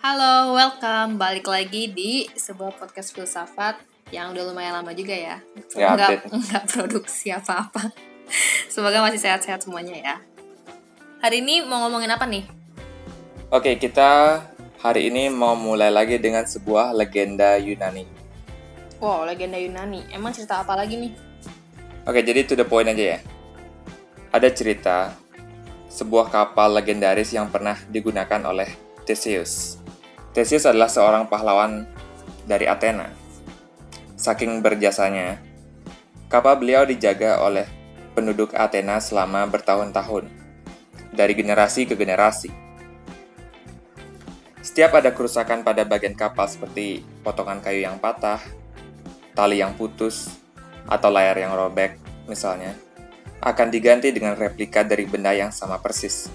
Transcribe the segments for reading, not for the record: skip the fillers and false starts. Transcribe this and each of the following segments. Halo, welcome. Balik lagi di sebuah podcast filsafat yang udah lumayan lama juga ya. Enggak produksi apa-apa. Semoga masih sehat-sehat semuanya ya. Hari ini mau ngomongin apa nih? Oke, kita hari ini mau mulai lagi dengan sebuah legenda Yunani. Wow, legenda Yunani. Emang cerita apa lagi nih? Oke, jadi to the point aja ya. Ada cerita sebuah kapal legendaris yang pernah digunakan oleh Theseus. Theseus adalah seorang pahlawan dari Athena. Saking berjasanya, kapal beliau dijaga oleh penduduk Athena selama bertahun-tahun, dari generasi ke generasi. Setiap ada kerusakan pada bagian kapal seperti potongan kayu yang patah, tali yang putus, atau layar yang robek misalnya, akan diganti dengan replika dari benda yang sama persis,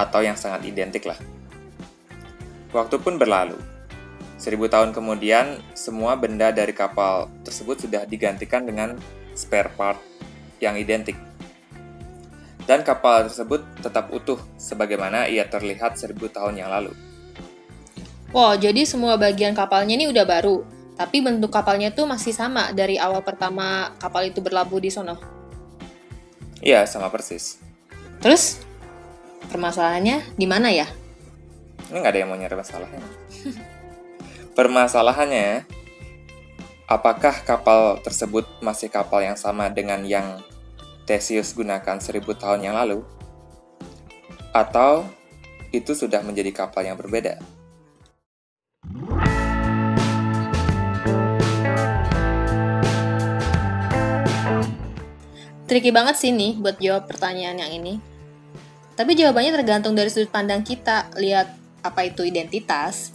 atau yang sangat identik lah. Waktu pun berlalu. 1000 tahun kemudian, semua benda dari kapal tersebut sudah digantikan dengan spare part yang identik. Dan kapal tersebut tetap utuh, sebagaimana ia terlihat 1000 tahun yang lalu. Wow, jadi semua bagian kapalnya ini udah baru, tapi bentuk kapalnya tuh masih sama dari awal pertama kapal itu berlabuh di sono. Iya, sama persis. Terus, permasalahannya di mana ya? Ini nggak ada yang mau nyari masalahnya. Permasalahannya, apakah kapal tersebut masih kapal yang sama dengan yang Theseus gunakan 1000 tahun yang lalu? Atau itu sudah menjadi kapal yang berbeda? Tricky banget sih nih buat jawab pertanyaan yang ini. Tapi jawabannya tergantung dari sudut pandang kita. Lihat apa itu identitas.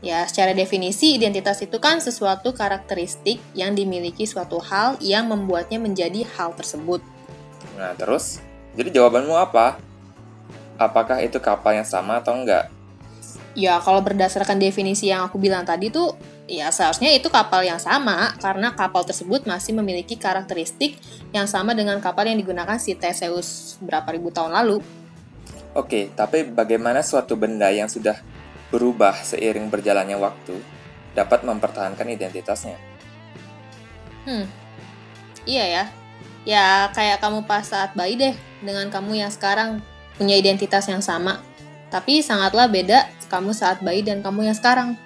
Ya, secara definisi identitas itu kan sesuatu karakteristik yang dimiliki suatu hal yang membuatnya menjadi hal tersebut. Nah terus, jadi jawabanmu apa? Apakah itu kapal yang sama atau enggak? Ya, kalau berdasarkan definisi yang aku bilang tadi tuh, ya seharusnya itu kapal yang sama, karena kapal tersebut masih memiliki karakteristik yang sama dengan kapal yang digunakan si Theseus berapa ribu tahun lalu. Oke, tapi bagaimana suatu benda yang sudah berubah seiring berjalannya waktu dapat mempertahankan identitasnya? Iya ya. Ya kayak kamu pas saat bayi deh, dengan kamu yang sekarang punya identitas yang sama. Tapi sangatlah beda kamu saat bayi dan kamu yang sekarang.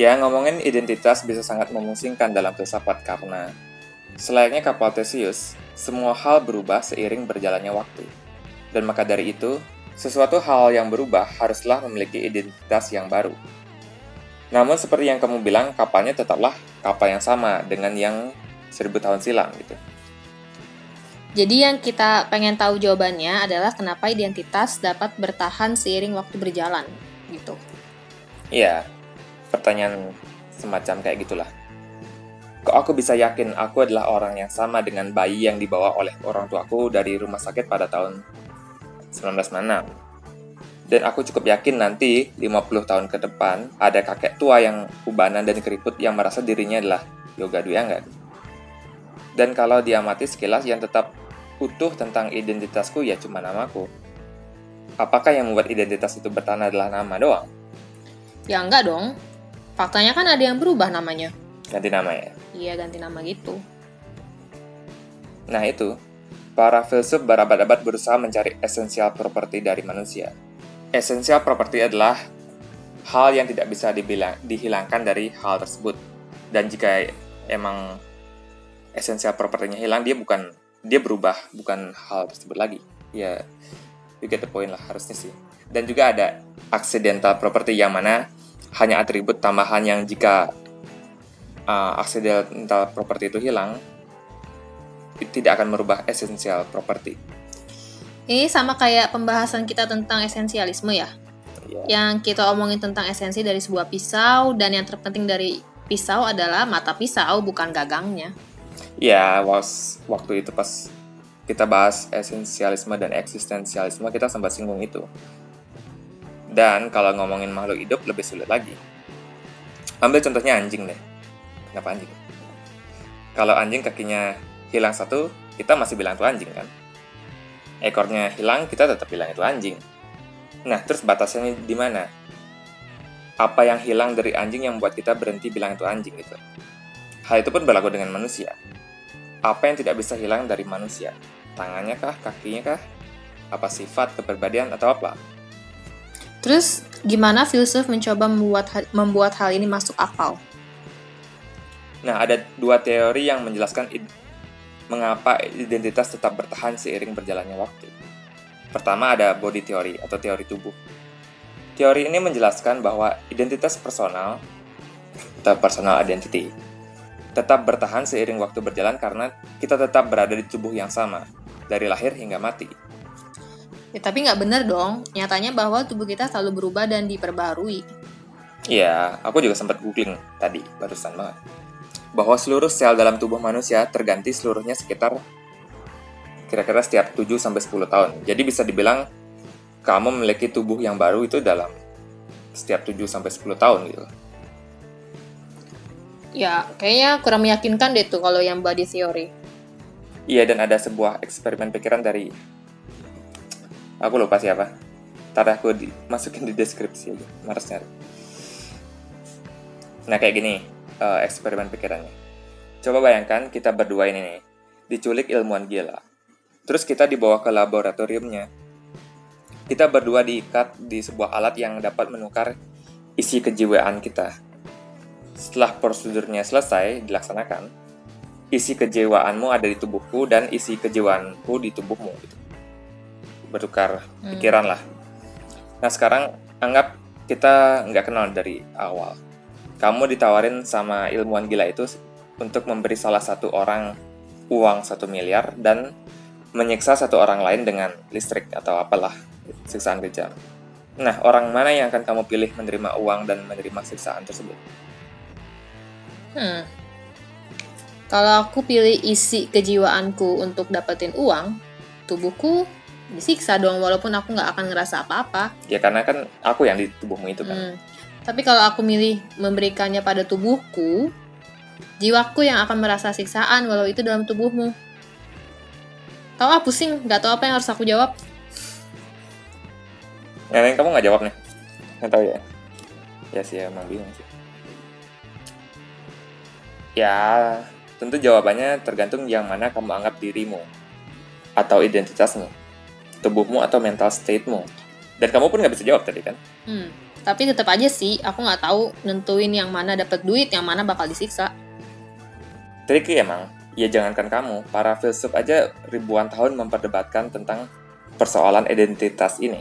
Ya, ngomongin identitas bisa sangat memusingkan dalam filsafat karena selayaknya kapal Theseus, semua hal berubah seiring berjalannya waktu. Dan maka dari itu, sesuatu hal yang berubah haruslah memiliki identitas yang baru. Namun seperti yang kamu bilang, kapalnya tetaplah kapal yang sama dengan yang 1000 tahun silam gitu. Jadi yang kita pengen tahu jawabannya adalah kenapa identitas dapat bertahan seiring waktu berjalan gitu. Iya. Pertanyaan semacam kayak gitulah. Kok aku bisa yakin aku adalah orang yang sama dengan bayi yang dibawa oleh orang tuaku dari rumah sakit pada tahun 1996. Dan aku cukup yakin nanti 50 tahun ke depan ada kakek tua yang ubanan dan keriput yang merasa dirinya adalah Yoga Duyangga. Dan kalau diamati sekilas, yang tetap utuh tentang identitasku ya cuma namaku. Apakah yang membuat identitas itu bertahan adalah nama doang? Ya enggak dong. Faktanya kan ada yang berubah namanya. Ganti nama ya? Iya, ganti nama gitu. Nah itu, para filsuf berabad-abad berusaha mencari essential property dari manusia. Essential property adalah hal yang tidak bisa dihilangkan dari hal tersebut. Dan jika emang essential property-nya hilang, dia berubah, bukan hal tersebut lagi. Ya, you get the point lah harusnya sih. Dan juga ada accidental property yang mana hanya atribut tambahan yang jika accidental property itu hilang, itu tidak akan merubah essential property. Ini sama kayak pembahasan kita tentang esensialisme ya? Yeah. Yang kita omongin tentang esensi dari sebuah pisau, dan yang terpenting dari pisau adalah mata pisau, bukan gagangnya. Ya, waktu itu pas kita bahas esensialisme dan eksistensialisme, kita sempat singgung itu. Dan kalau ngomongin makhluk hidup lebih sulit lagi. Ambil contohnya anjing deh. Kenapa anjing? Kalau anjing kakinya hilang satu, kita masih bilang itu anjing kan? Ekornya hilang, kita tetap bilang itu anjing. Nah, terus batasnya di mana? apa yang hilang dari anjing yang membuat kita berhenti bilang itu anjing gitu. Hal itu pun berlaku dengan manusia. Apa yang tidak bisa hilang dari manusia? Tangannya kah? Kakinya kah? Apa sifat, kepribadian, atau apa? Terus, gimana filsuf mencoba membuat hal ini masuk akal? Nah, ada dua teori yang menjelaskan mengapa identitas tetap bertahan seiring berjalannya waktu. Pertama ada body theory atau teori tubuh. Teori ini menjelaskan bahwa identitas personal atau personal identity tetap bertahan seiring waktu berjalan karena kita tetap berada di tubuh yang sama, dari lahir hingga mati. Ya, tapi nggak benar dong, nyatanya bahwa tubuh kita selalu berubah dan diperbarui. Iya, aku juga sempat googling tadi, barusan banget. Bahwa seluruh sel dalam tubuh manusia terganti seluruhnya sekitar kira-kira setiap 7-10 tahun. Jadi bisa dibilang, kamu memiliki tubuh yang baru itu dalam setiap 7-10 tahun gitu. Ya, kayaknya kurang meyakinkan deh tuh kalau yang body theory. Iya, dan ada sebuah eksperimen pikiran dari... Aku lupa siapa. Ntar aku masukin di deskripsi. Harus nyari. Nah, kayak gini eksperimen pikirannya. Coba bayangkan kita berdua ini nih, diculik ilmuwan gila. Terus kita dibawa ke laboratoriumnya. Kita berdua diikat di sebuah alat yang dapat menukar isi kejiwaan kita. Setelah prosedurnya selesai dilaksanakan, isi kejiwaanmu ada di tubuhku dan isi kejiwaanku di tubuhmu. Bertukar pikiran lah. Nah sekarang anggap kita nggak kenal dari awal. Kamu ditawarin sama ilmuwan gila itu untuk memberi salah satu orang uang 1 miliar dan menyiksa satu orang lain dengan listrik atau apalah. Siksaan kejam. Nah, orang mana yang akan kamu pilih menerima uang dan menerima siksaan tersebut? Kalau aku pilih isi kejiwaanku untuk dapetin uang, tubuhku disiksa dong walaupun aku nggak akan ngerasa apa-apa. Ya karena kan aku yang di tubuhmu itu kan. Tapi kalau aku milih memberikannya pada tubuhku, jiwaku yang akan merasa siksaan walau itu dalam tubuhmu. Tahu ah pusing, nggak tahu apa yang harus aku jawab. Yang kamu nggak jawab nih, nggak tahu ya? Ya sih, emang bingung sih. Ya, tentu jawabannya tergantung yang mana kamu anggap dirimu, atau identitasmu, tubuhmu atau mental state-mu. Dan kamu pun nggak bisa jawab tadi kan? Tapi tetap aja sih, aku nggak tahu nentuin yang mana dapat duit, yang mana bakal disiksa. Tricky emang. Ya jangankan kamu, para filsuf aja ribuan tahun memperdebatkan tentang persoalan identitas ini.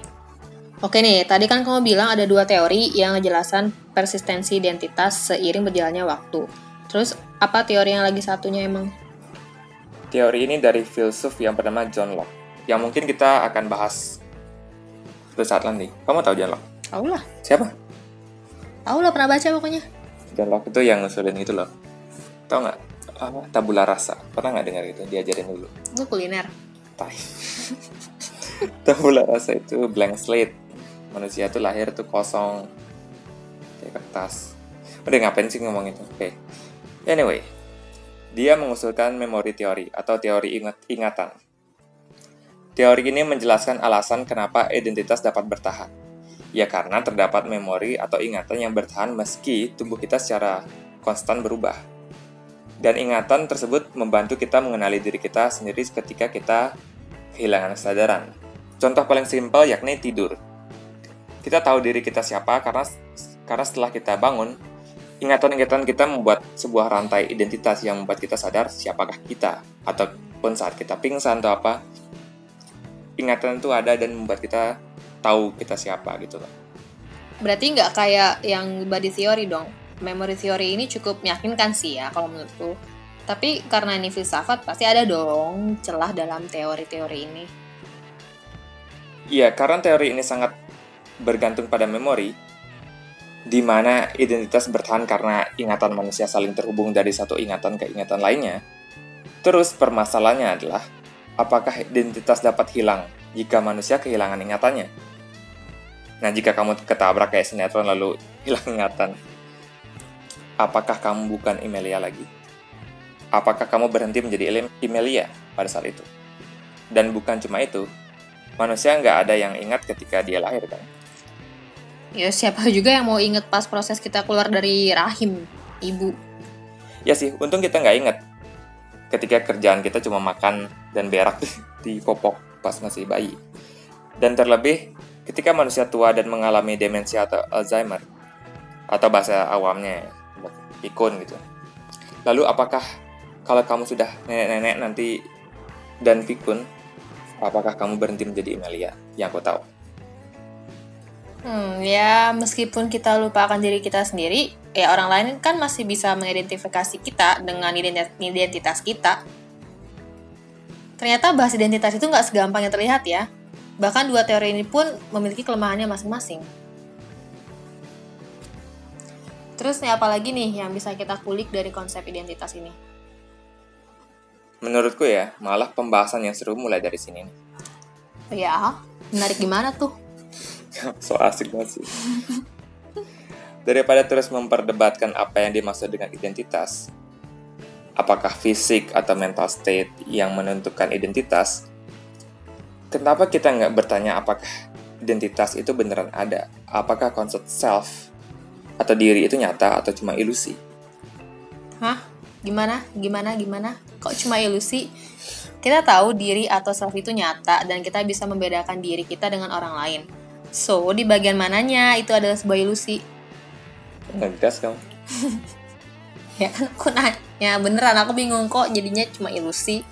Oke nih, tadi kan kamu bilang ada dua teori yang ngejelasan persistensi identitas seiring berjalannya waktu. Terus, apa teori yang lagi satunya emang? Teori ini dari filsuf yang bernama John Locke, yang mungkin kita akan bahas suatu saat nanti. Kamu tahu John Locke? Tahu lah. Siapa? Tahu lah, pernah baca pokoknya. John Locke itu yang ngusulin itu loh. Tahu nggak? Tabula rasa. Pernah nggak dengar itu? Diajarin dulu. Itu kuliner. Tai. Tabula rasa itu blank slate. Manusia tuh lahir tuh kosong kayak kertas. Udah ngapain sih ngomong itu? Oke. Anyway, dia mengusulkan memory theory atau teori ingatan. Teori ini menjelaskan alasan kenapa identitas dapat bertahan. Ya karena terdapat memori atau ingatan yang bertahan meski tubuh kita secara konstan berubah. Dan ingatan tersebut membantu kita mengenali diri kita sendiri ketika kita kehilangan kesadaran. Contoh paling simpel yakni tidur. Kita tahu diri kita siapa karena setelah kita bangun, ingatan-ingatan kita membuat sebuah rantai identitas yang membuat kita sadar siapakah kita. Ataupun saat kita pingsan atau apa, ingatan itu ada dan membuat kita tahu kita siapa gitu loh. Berarti nggak kayak yang body theory dong. Memory theory ini cukup meyakinkan sih ya kalau menurutku. Tapi karena ini filsafat pasti ada dong celah dalam teori-teori ini. Iya, karena teori ini sangat bergantung pada memori, di mana identitas bertahan karena ingatan manusia saling terhubung dari satu ingatan ke ingatan lainnya. Terus permasalahannya adalah, apakah identitas dapat hilang jika manusia kehilangan ingatannya? Nah, jika kamu ketabrak kayak sinetron lalu hilang ingatan, apakah kamu bukan Emilia lagi? Apakah kamu berhenti menjadi Emilia pada saat itu? Dan bukan cuma itu, manusia nggak ada yang ingat ketika dia lahir kan? ya siapa juga yang mau inget pas proses kita keluar dari rahim ibu. Ya sih, untung kita nggak inget ketika kerjaan kita cuma makan dan berak di popok pas masih bayi. Dan terlebih ketika manusia tua dan mengalami demensia atau Alzheimer, atau bahasa awamnya pikun gitu. Lalu apakah kalau kamu sudah nenek-nenek nanti dan pikun, apakah kamu berhenti menjadi Emilia? Yang aku tahu. Ya meskipun kita lupakan diri kita sendiri, ya orang lain kan masih bisa mengidentifikasi kita dengan identitas kita. Ternyata bahas identitas itu nggak segampang yang terlihat ya. Bahkan dua teori ini pun memiliki kelemahannya masing-masing. Terus nih apalagi nih yang bisa kita kulik dari konsep identitas ini? Menurutku ya, malah pembahasan yang seru mulai dari sini. Ya, menarik gimana tuh? So asik banget sih. Daripada terus memperdebatkan apa yang dimaksud dengan identitas, apakah fisik atau mental state yang menentukan identitas, kenapa kita nggak bertanya apakah identitas itu beneran ada? Apakah konsep self atau diri itu nyata atau cuma ilusi? Hah? Gimana? Kok cuma ilusi? Kita tahu diri atau self itu nyata dan kita bisa membedakan diri kita dengan orang lain. So, di bagian mananya itu adalah sebuah ilusi? Nggak jelas kamu. Ya kan aku nanya, beneran aku bingung kok jadinya cuma ilusi.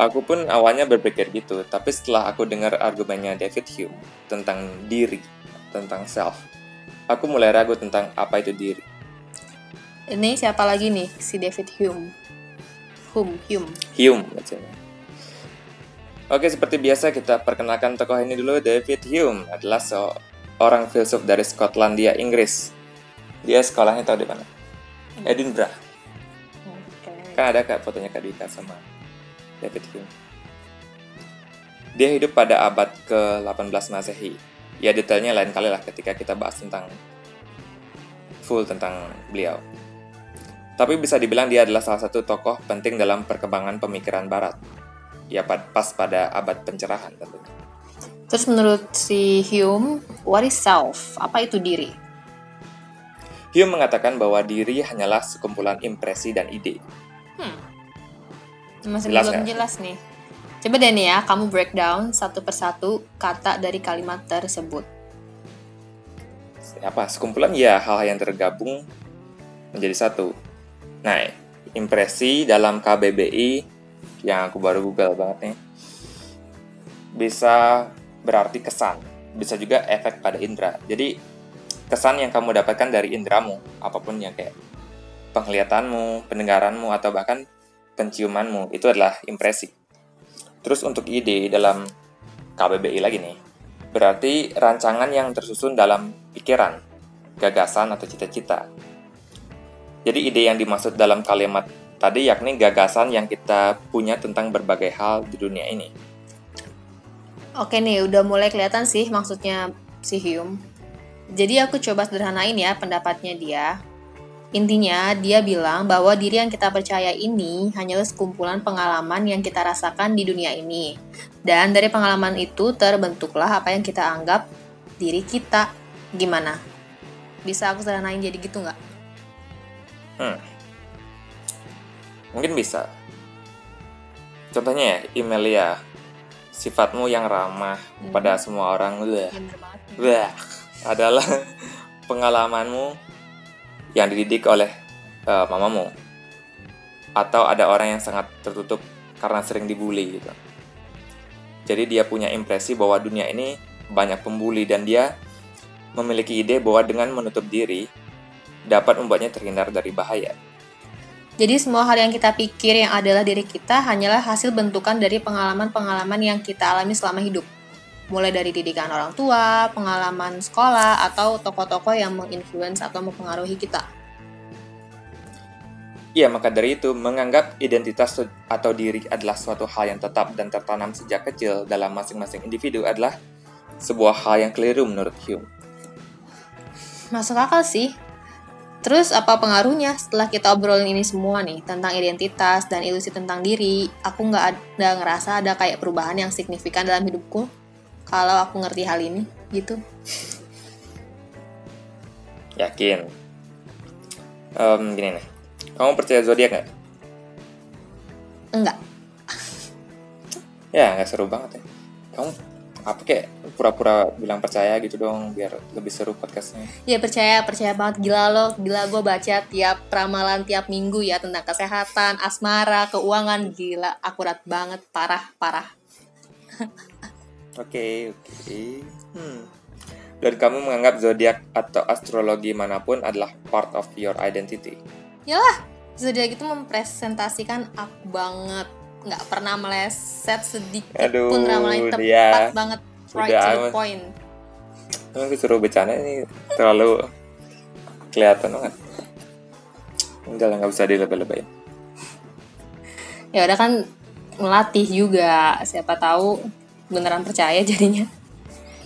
Aku pun awalnya berpikir gitu, tapi setelah aku dengar argumennya David Hume tentang diri, tentang self, aku mulai ragu tentang apa itu diri. Ini siapa lagi nih, si David Hume? Hume maksudnya. Oke, seperti biasa kita perkenalkan tokoh ini dulu. David Hume adalah seorang filsuf dari Skotlandia, Inggris. Dia sekolahnya tahu di mana? Edinburgh. Okay. Kan ada kak fotonya Kak Dika sama David Hume. Dia hidup pada abad ke-18 Masehi. Ya detailnya lain kali lah ketika kita bahas tentang full tentang beliau. Tapi bisa dibilang dia adalah salah satu tokoh penting dalam perkembangan pemikiran Barat. Ya pas pada abad pencerahan tentunya. Terus menurut si Hume, what is self? Apa itu diri? Hume mengatakan bahwa diri hanyalah sekumpulan impresi dan ide. Masih jelas belum jelas nih. Coba deh nih ya, kamu breakdown satu persatu kata dari kalimat tersebut. Apa? Sekumpulan ya hal-hal yang tergabung menjadi satu. Nah, impresi dalam KBBI yang aku baru Google banget nih, bisa berarti kesan, bisa juga efek pada indera. Jadi kesan yang kamu dapatkan dari inderamu, apapun yang kayak penglihatanmu, pendengaranmu, atau bahkan penciumanmu, itu adalah impresi. Terus untuk ide dalam KBBI lagi nih, berarti rancangan yang tersusun dalam pikiran, gagasan atau cita-cita. Jadi ide yang dimaksud dalam kalimat tadi yakni gagasan yang kita punya tentang berbagai hal di dunia ini. Oke nih, udah mulai kelihatan sih maksudnya si Hume. Jadi aku coba sederhanain ya pendapatnya dia. Intinya, dia bilang bahwa diri yang kita percaya ini hanyalah sekumpulan pengalaman yang kita rasakan di dunia ini. Dan dari pengalaman itu terbentuklah apa yang kita anggap diri kita. Gimana? Bisa aku sederhanain jadi gitu nggak? Mungkin bisa. Contohnya ya, Emilia, sifatmu yang ramah pada semua orang. Adalah pengalamanmu yang dididik oleh mamamu. Atau ada orang yang sangat tertutup karena sering dibully gitu. Jadi dia punya impresi bahwa dunia ini banyak pembuli dan dia memiliki ide bahwa dengan menutup diri dapat membuatnya terhindar dari bahaya. Jadi semua hal yang kita pikir yang adalah diri kita hanyalah hasil bentukan dari pengalaman-pengalaman yang kita alami selama hidup. Mulai dari didikan orang tua, pengalaman sekolah, atau tokoh-tokoh yang menginfluence atau mempengaruhi kita. Iya, maka dari itu, menganggap identitas atau diri adalah suatu hal yang tetap dan tertanam sejak kecil dalam masing-masing individu adalah sebuah hal yang keliru menurut Hume. Masuk akal sih. Terus apa pengaruhnya setelah kita obrolin ini semua nih, tentang identitas dan ilusi tentang diri, aku nggak ada ngerasa ada kayak perubahan yang signifikan dalam hidupku? Kalau aku ngerti hal ini, gitu. Yakin? Gini nih, kamu percaya zodiak nggak? Enggak. Ya, nggak seru banget ya. Kamu apa kayak pura-pura bilang percaya gitu dong biar lebih seru podcastnya. Ya percaya banget, gila loh. Gila, gue baca tiap ramalan tiap minggu ya tentang kesehatan, asmara, keuangan. Gila, akurat banget, parah. Oke. Dan kamu menganggap zodiak atau astrologi manapun adalah part of your identity. Yalah, zodiak itu mempresentasikan aku banget, nggak pernah meleset sedikit pun, ramalannya tepat banget, right to the point. Emang disuruh bercanda ini terlalu kelihatan banget. Enggak lah, nggak bisa dilebay-lebayin. Ya udah, kan ngelatih juga, siapa tahu beneran percaya jadinya.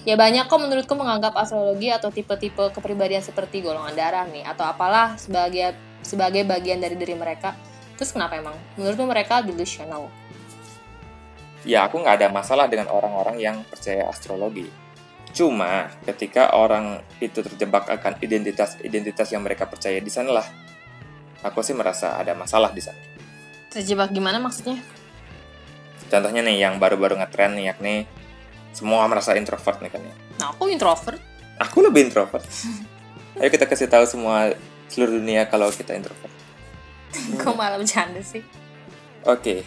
Ya banyak kok menurutku menganggap astrologi atau tipe-tipe kepribadian seperti golongan darah nih atau apalah sebagai bagian dari diri mereka. Terus kenapa emang? Menurutmu mereka delusional? Ya, aku nggak ada masalah dengan orang-orang yang percaya astrologi. Cuma, ketika orang itu terjebak akan identitas yang mereka percaya, di sanalah aku sih merasa ada masalah di sana. Terjebak gimana maksudnya? Contohnya nih, yang baru-baru ngetren nih, yakni semua merasa introvert nih kan ya. Nah, aku introvert. Aku lebih introvert. Ayo kita kasih tahu seluruh dunia kalau kita introvert. Kok malah bercanda sih? Oke.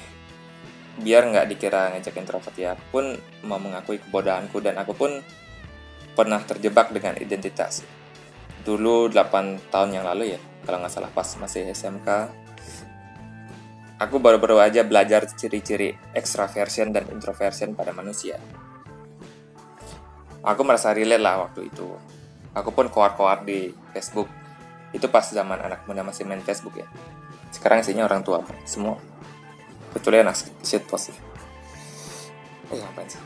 Biar gak dikira ngejek introvert ya, aku pun mau mengakui kebodohanku dan aku pun pernah terjebak dengan identitas. Dulu 8 tahun yang lalu ya, kalau gak salah pas masih SMK, aku baru-baru aja belajar ciri-ciri extraversion dan introversion pada manusia. Aku merasa relate lah waktu itu. Aku pun koar-koar di Facebook. Itu pas zaman anak muda masih main Facebook ya. Sekarang isinya orang tua semua, kecuali anak shitpost sih. Apaan sih?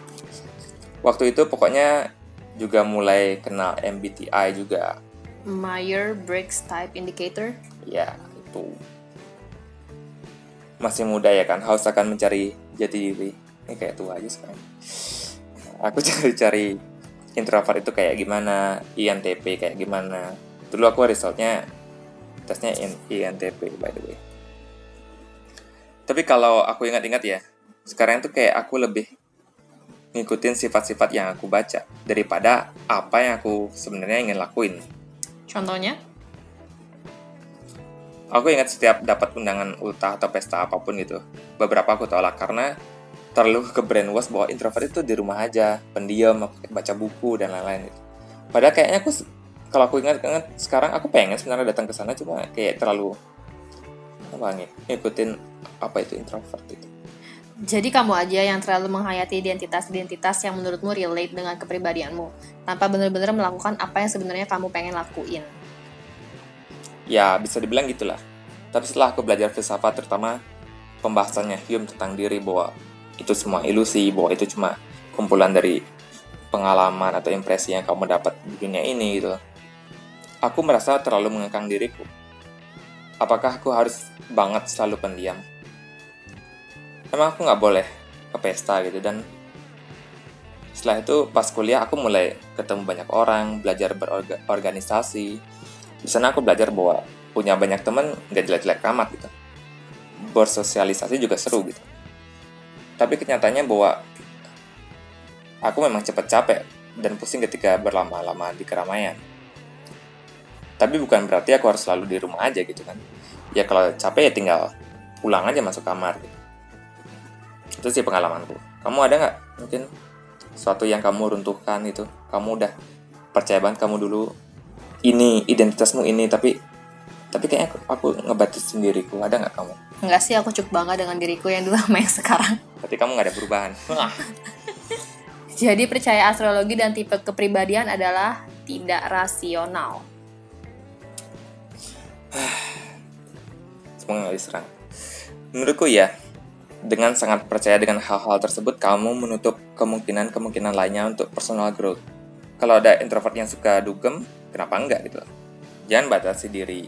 Waktu itu pokoknya juga mulai kenal MBTI juga, Myers Briggs Type Indicator. Ya itu. Masih muda ya kan, haus akan mencari jati diri. Ini kayak tua aja sekarang. Aku cari-cari introvert itu kayak gimana, INTP kayak gimana. Dulu aku resultnya tesnya INTP by the way. Tapi kalau aku ingat-ingat ya, sekarang tuh kayak aku lebih ngikutin sifat-sifat yang aku baca daripada apa yang aku sebenarnya ingin lakuin. Contohnya? Aku ingat setiap dapat undangan ultah atau pesta apapun gitu, beberapa aku tolak karena terlalu ke brainwash bahwa introvert itu di rumah aja, pendiam, baca buku, dan lain-lain gitu. Padahal kayaknya aku, kalau aku ingat sekarang, aku pengen sebenarnya datang ke sana, cuma kayak terlalu ngikutin apa itu introvert itu. Jadi kamu aja yang terlalu menghayati identitas-identitas yang menurutmu relate dengan kepribadianmu, tanpa benar-benar melakukan apa yang sebenarnya kamu pengen lakuin. Ya, bisa dibilang gitulah. Tapi setelah aku belajar filsafat, terutama pembahasannya Hume tentang diri, bahwa itu semua ilusi, bahwa itu cuma kumpulan dari pengalaman atau impresi yang kamu dapat di dunia ini gitu. Aku merasa terlalu mengekang diriku. Apakah aku harus banget selalu pendiam? Emang aku nggak boleh ke pesta gitu? Dan setelah itu pas kuliah aku mulai ketemu banyak orang, belajar berorganisasi. Di sana aku belajar bahwa punya banyak teman nggak jelek-jelek amat gitu. Bersosialisasi juga seru gitu. Tapi kenyataannya bahwa aku memang cepat capek dan pusing ketika berlama-lama di keramaian. Tapi bukan berarti aku harus selalu di rumah aja gitu kan. Ya kalau capek ya tinggal pulang aja masuk kamar gitu. Itu sih pengalamanku. Kamu ada nggak mungkin sesuatu yang kamu runtuhkan itu? Kamu udah percaya banget kamu dulu ini, identitasmu ini, tapi kayaknya aku ngebatasin diriku. Ada nggak kamu? Nggak sih, aku cukup bangga dengan diriku yang dulu sama yang sekarang. Berarti kamu nggak ada perubahan. Jadi percaya astrologi dan tipe kepribadian adalah tidak rasional. Semoga nggak diserang. Menurutku ya, dengan sangat percaya dengan hal-hal tersebut, kamu menutup kemungkinan-kemungkinan lainnya untuk personal growth. Kalau ada introvert yang suka dugem, kenapa enggak gitu? Jangan batasi diri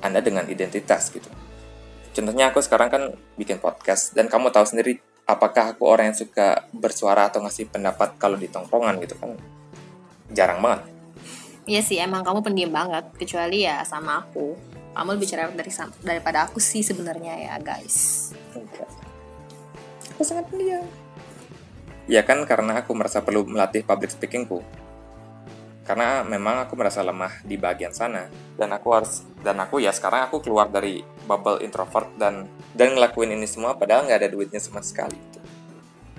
Anda dengan identitas gitu. Contohnya aku sekarang kan bikin podcast, dan kamu tahu sendiri apakah aku orang yang suka bersuara atau ngasih pendapat kalau di tongkrongan gitu kan. Jarang banget. Iya sih, emang kamu pendiam banget, kecuali ya sama aku. Kamu lebih cerewet daripada aku sih sebenarnya ya, guys. Enggak. Aku sangat pendiam. Ya kan, karena aku merasa perlu melatih public speakingku. Karena memang aku merasa lemah di bagian sana, dan aku sekarang aku keluar dari bubble introvert dan ngelakuin ini semua padahal nggak ada duitnya sama sekali.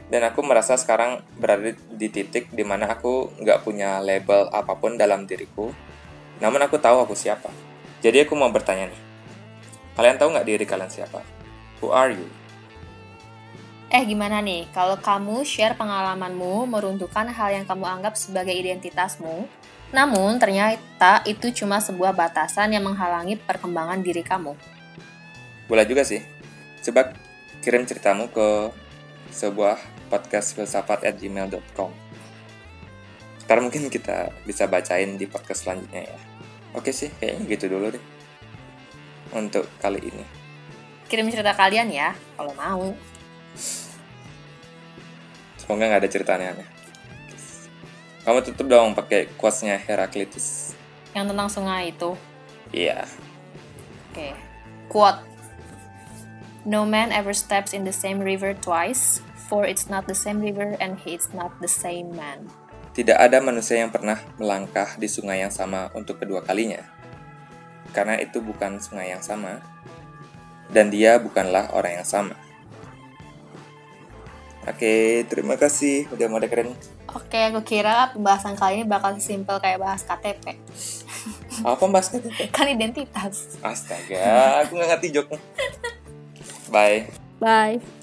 Dan aku merasa sekarang berada di titik di mana aku nggak punya label apapun dalam diriku, namun aku tahu aku siapa. Jadi aku mau bertanya nih, kalian tahu nggak diri kalian siapa? Who are you? Gimana nih, kalau kamu share pengalamanmu meruntuhkan hal yang kamu anggap sebagai identitasmu, namun ternyata itu cuma sebuah batasan yang menghalangi perkembangan diri kamu. Boleh juga sih. Coba kirim ceritamu ke sebuah podcastfilsafat@gmail.com. Ntar mungkin kita bisa bacain di podcast selanjutnya ya. Oke sih, kayaknya gitu dulu deh untuk kali ini. Kirim cerita kalian ya, kalau mau. Semoga nggak ada cerita aneh-aneh. Kamu tutup dong pakai quotes-nya Heraclitus. Yang tentang sungai itu. Iya. Yeah. Oke. Quote. No man ever steps in the same river twice, for it's not the same river and he's not the same man. Tidak ada manusia yang pernah melangkah di sungai yang sama untuk kedua kalinya, karena itu bukan sungai yang sama, dan dia bukanlah orang yang sama. Oke, terima kasih udah mau dengerin. Oke, aku kira pembahasan kali ini bakal simpel kayak bahas KTP. Apa bahas KTP? Kan identitas. Astaga, aku nggak ngerti joknya. Bye. Bye.